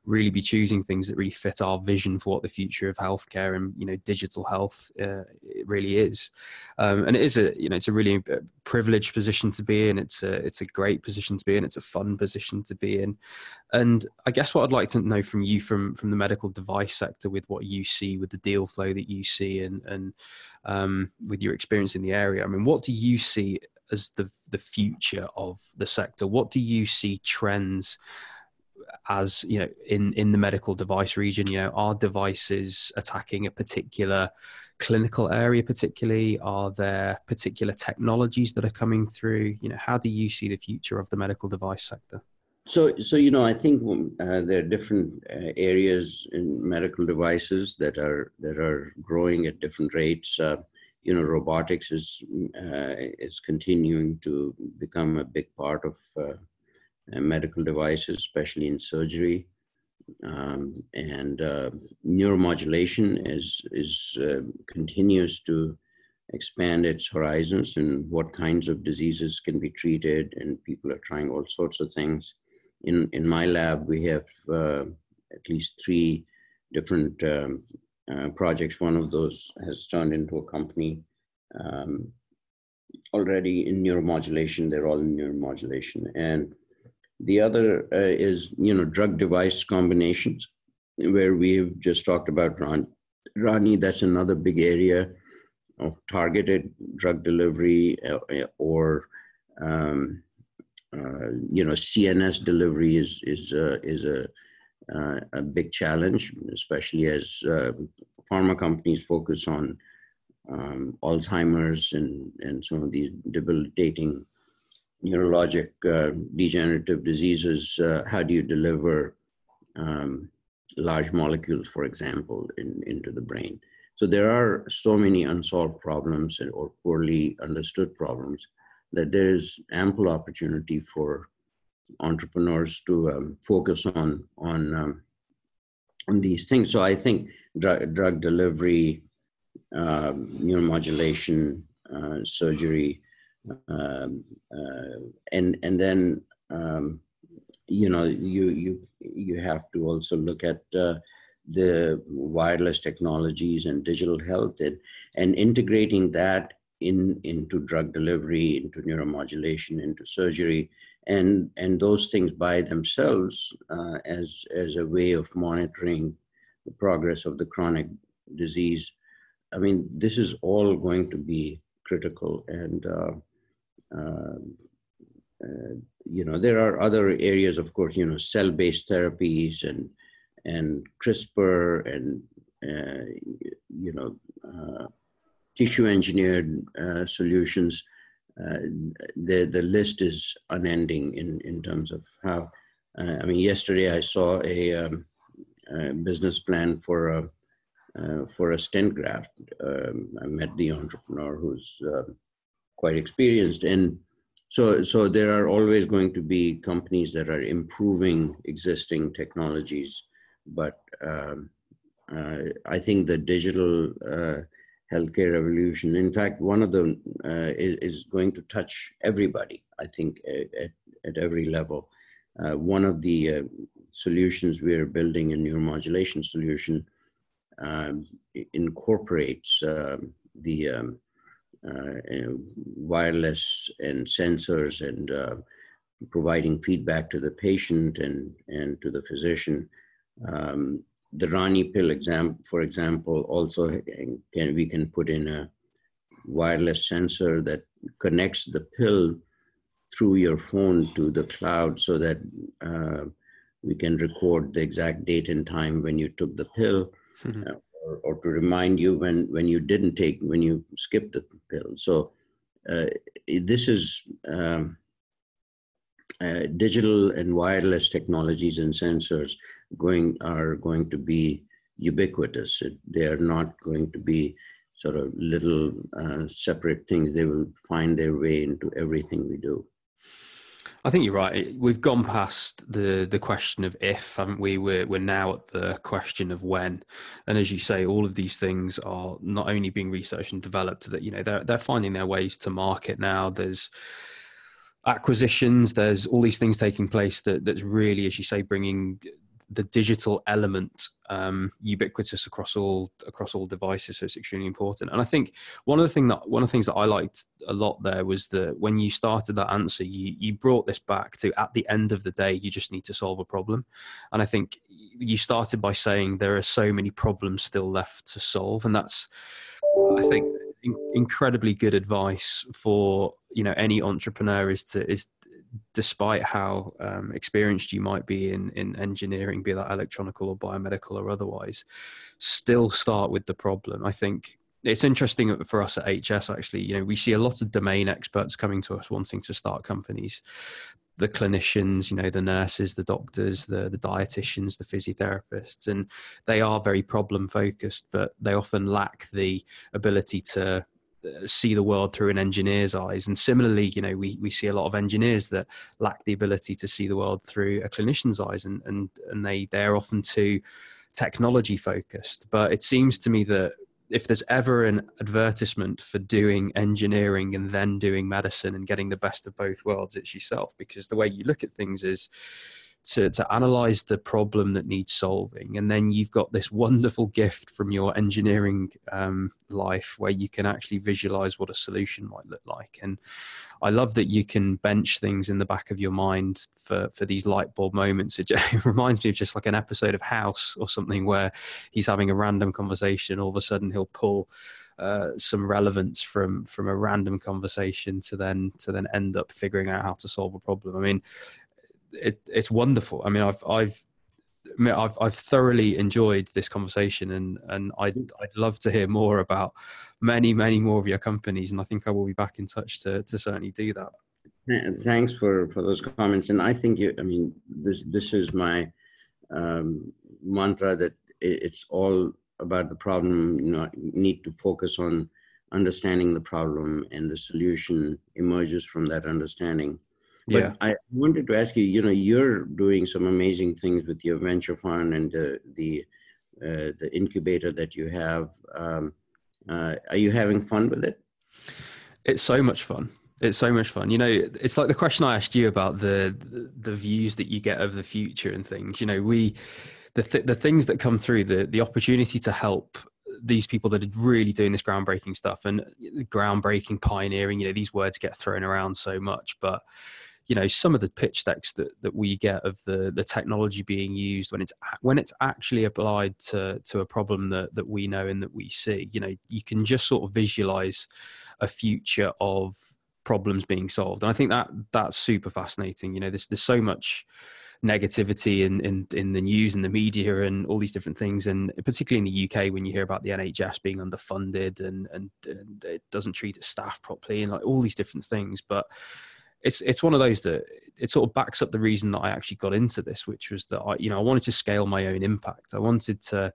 really be choosing things that really fit our vision for what the future of healthcare and, you know, digital health uh, it really is. Um, and it is a, you know, it's a really privileged position to be in. It's a, it's a great position to be in. It's a fun position to be in. And I guess what I'd like to know from you, from, from the medical device sector, with what you see, with the deal flow that you see, and, and um, with your experience in the area, I mean, what do you see as the, the future of the sector? What do you see trends as, you know, in, in the medical device region? You know, are devices attacking a particular clinical area particularly? Are there particular technologies that are coming through? You know, how do you see the future of the medical device sector? So, so you know, I think uh, there are different uh, areas in medical devices that are that are growing at different rates. Uh, you know, robotics is uh, is continuing to become a big part of uh, medical devices, especially in surgery, um, and uh, neuromodulation is is uh, continues to expand its horizons and what kinds of diseases can be treated, and people are trying all sorts of things. In, in my lab, we have uh, at least three different um, uh, projects. One of those has turned into a company um, already in neuromodulation. They're all in neuromodulation. And the other uh, is, you know, drug device combinations, where we've just talked about Ron, Rani. That's another big area of targeted drug delivery uh, or um, Uh, you know, C N S delivery is is uh, is a uh, a big challenge, especially as uh, pharma companies focus on um, Alzheimer's and and some of these debilitating neurologic uh, degenerative diseases. Uh, how do you deliver um, large molecules, for example, in, into the brain? So there are so many unsolved problems or poorly understood problems that there is ample opportunity for entrepreneurs to um, focus on on um, on these things. So I think drug drug delivery, uh, neuromodulation, uh, surgery, uh, uh, and and then um, you know you you you have to also look at uh, the wireless technologies and digital health, and, and integrating that in into drug delivery, into neuromodulation, into surgery, and and those things by themselves uh, as as a way of monitoring the progress of the chronic disease. I mean, this is all going to be critical, and uh, uh, uh, you know, there are other areas, of course, you know, cell-based therapies and and CRISPR and uh, you know. Uh, tissue engineered uh, solutions. Uh, the the list is unending in, in terms of how, uh, I mean, yesterday I saw a, um, a business plan for a, uh, for a stent graft. Um, I met the entrepreneur who's uh, quite experienced. And so, so there are always going to be companies that are improving existing technologies. But um, uh, I think the digital, uh, healthcare revolution. In fact, one of them uh, is, is going to touch everybody, I think, at, at every level. Uh, one of the uh, solutions we are building, a neuromodulation solution, um, incorporates uh, the um, uh, wireless and sensors and uh, providing feedback to the patient and, and to the physician. Um, The Rani Pill exam, for example, also can, we can put in a wireless sensor that connects the pill through your phone to the cloud so that uh, we can record the exact date and time when you took the pill, mm-hmm. uh, or, or to remind you when, when you didn't take, when you skipped the pill. So uh, this is um, uh, digital and wireless technologies and sensors going are going to be ubiquitous. They are not going to be sort of little uh, separate things. They will find their way into everything we do. I think you're right. We've gone past the the question of if, haven't we? We're, we're now at the question of when. And as you say, all of these things are not only being researched and developed, that, you know, they're, they're finding their ways to market now. There's acquisitions, there's all these things taking place that that's really, as you say, bringing the digital element um, ubiquitous across all across all devices. So it's extremely important. And I think one of the thing that one of the things that I liked a lot there was that when you started that answer, you you brought this back to, at the end of the day, you just need to solve a problem. And I think you started by saying there are so many problems still left to solve, and that's, I think, in, incredibly good advice for, you know, any entrepreneur is to is. Despite how um, experienced you might be in, in engineering, be that electronical or biomedical or otherwise, still start with the problem. I think it's interesting for us at H S, actually, you know, we see a lot of domain experts coming to us wanting to start companies. The clinicians, you know, the nurses, the doctors, the, the dietitians, the physiotherapists, and they are very problem focused, but they often lack the ability to see the world through an engineer's eyes. And similarly, you know, we, we see a lot of engineers that lack the ability to see the world through a clinician's eyes, and, and, and they, they're often too technology focused. But it seems to me that if there's ever an advertisement for doing engineering and then doing medicine and getting the best of both worlds, it's yourself, because the way you look at things is to, to analyze the problem that needs solving. And then you've got this wonderful gift from your engineering um, life where you can actually visualize what a solution might look like. And I love that you can bench things in the back of your mind for, for these light bulb moments. It, just, it reminds me of just like an episode of House or something where he's having a random conversation. All of a sudden he'll pull uh, some relevance from, from a random conversation to then, to then end up figuring out how to solve a problem. I mean, It, it's wonderful. I mean, I've, I've, I've, I've thoroughly enjoyed this conversation, and, and I'd, I'd love to hear more about many, many more of your companies. And I think I will be back in touch to, to certainly do that. Thanks for, for those comments. And I think you, I mean, this, this is my um, mantra, that it's all about the problem. You know, you need to focus on understanding the problem, and the solution emerges from that understanding. But yeah. I wanted to ask you, you know, you're doing some amazing things with your venture fund and the the, uh, the incubator that you have. Um, uh, are you having fun with it? It's so much fun. It's so much fun. You know, it's like the question I asked you about the the, the views that you get of the future and things. You know, we the th- the things that come through, the the opportunity to help these people that are really doing this groundbreaking stuff, and groundbreaking, pioneering. You know, these words get thrown around so much, but you know, some of the pitch decks that, that we get of the, the technology being used when it's when it's actually applied to to a problem that, that we know and that we see, you know, you can just sort of visualize a future of problems being solved. And I think that that's super fascinating. You know, there's, there's so much negativity in, in, in the news and the media and all these different things. And particularly in the U K, when you hear about the N H S being underfunded and, and, and it doesn't treat its staff properly and like all these different things. But It's it's one of those that it sort of backs up the reason that I actually got into this, which was that I, you know, I wanted to scale my own impact. I wanted to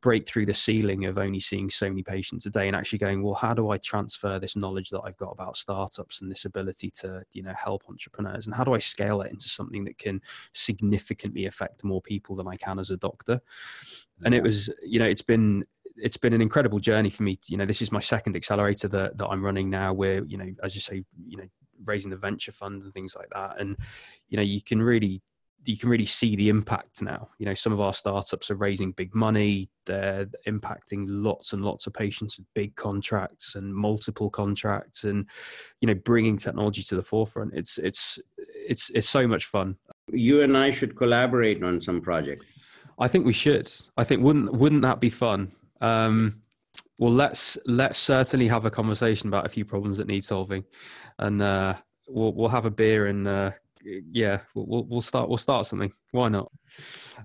break through the ceiling of only seeing so many patients a day and actually going, well, how do I transfer this knowledge that I've got about startups and this ability to, you know, help entrepreneurs, and how do I scale it into something that can significantly affect more people than I can as a doctor? And it was, you know, it's been, it's been an incredible journey for me. You know, this is my second accelerator that, that I'm running now, where, you know, as you say, you know, raising the venture fund and things like that. And, you know, you can really, you can really see the impact now. You know, some of our startups are raising big money. They're impacting lots and lots of patients with big contracts and multiple contracts, and, you know, bringing technology to the forefront. It's, it's, it's, it's so much fun. You and I should collaborate on some project. I think we should. I think wouldn't, wouldn't that be fun? Um, Well, let's let's certainly have a conversation about a few problems that need solving, and uh, we'll we'll have a beer and uh, yeah, we'll we'll start we'll start something. Why not?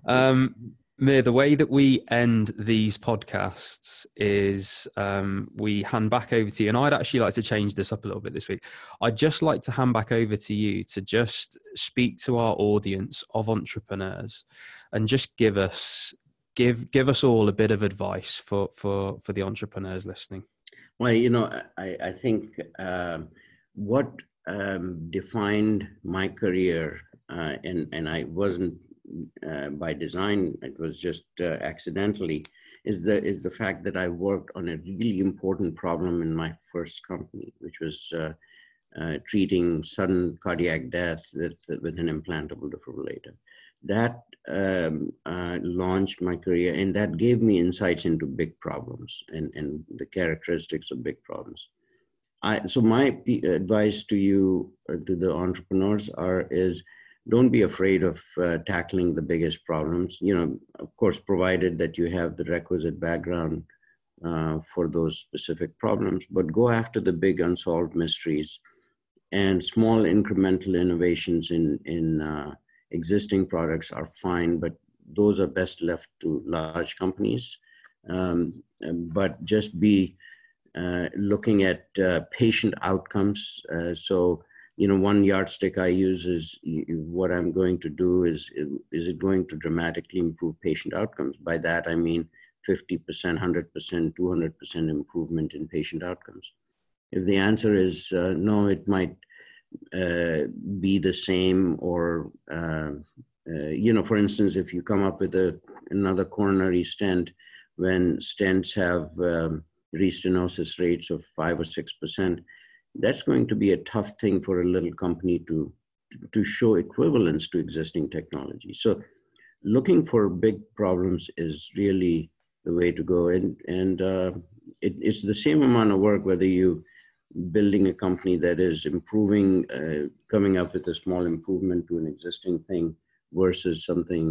Um, Mir, the way that we end these podcasts is um, we hand back over to you, and I'd actually like to change this up a little bit this week. I'd just like to hand back over to you to just speak to our audience of entrepreneurs and just give us give give us all a bit of advice for for for the entrepreneurs listening. Well, you know, I I think um, what um, defined my career, uh, and and I wasn't. Uh, by design, it was just uh, accidentally, is the is the fact that I worked on a really important problem in my first company, which was uh, uh, treating sudden cardiac death with, with an implantable defibrillator. That um, uh, launched my career, and that gave me insights into big problems and, and the characteristics of big problems. I, so my advice to you, uh, to the entrepreneurs are, is don't be afraid of uh, tackling the biggest problems, you know, of course, provided that you have the requisite background uh, for those specific problems, but go after the big unsolved mysteries and small incremental innovations in, in uh, existing products are fine, but those are best left to large companies. Um, but just be uh, looking at uh, patient outcomes. Uh, so You know, one yardstick I use is what I'm going to do is, is it going to dramatically improve patient outcomes? By that, I mean fifty percent, one hundred percent, two hundred percent improvement in patient outcomes. If the answer is uh, no, it might uh, be the same or, uh, uh, you know, for instance, if you come up with a, another coronary stent, when stents have um, restenosis rates of five or six percent, that's going to be a tough thing for a little company to, to show equivalence to existing technology. So looking for big problems is really the way to go. And, and uh, it, it's the same amount of work, whether you building a company that is improving, uh, coming up with a small improvement to an existing thing versus something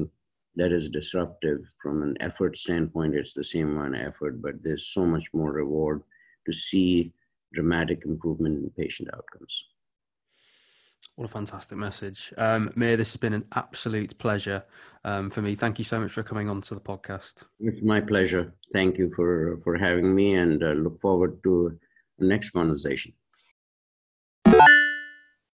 that is disruptive. From an effort standpoint, it's the same amount of effort, but there's so much more reward to see dramatic improvement in patient outcomes. What a fantastic message. Um, Mir, this has been an absolute pleasure um, for me. Thank you so much for coming on to the podcast. It's my pleasure. Thank you for, for having me, and uh, look forward to the next conversation.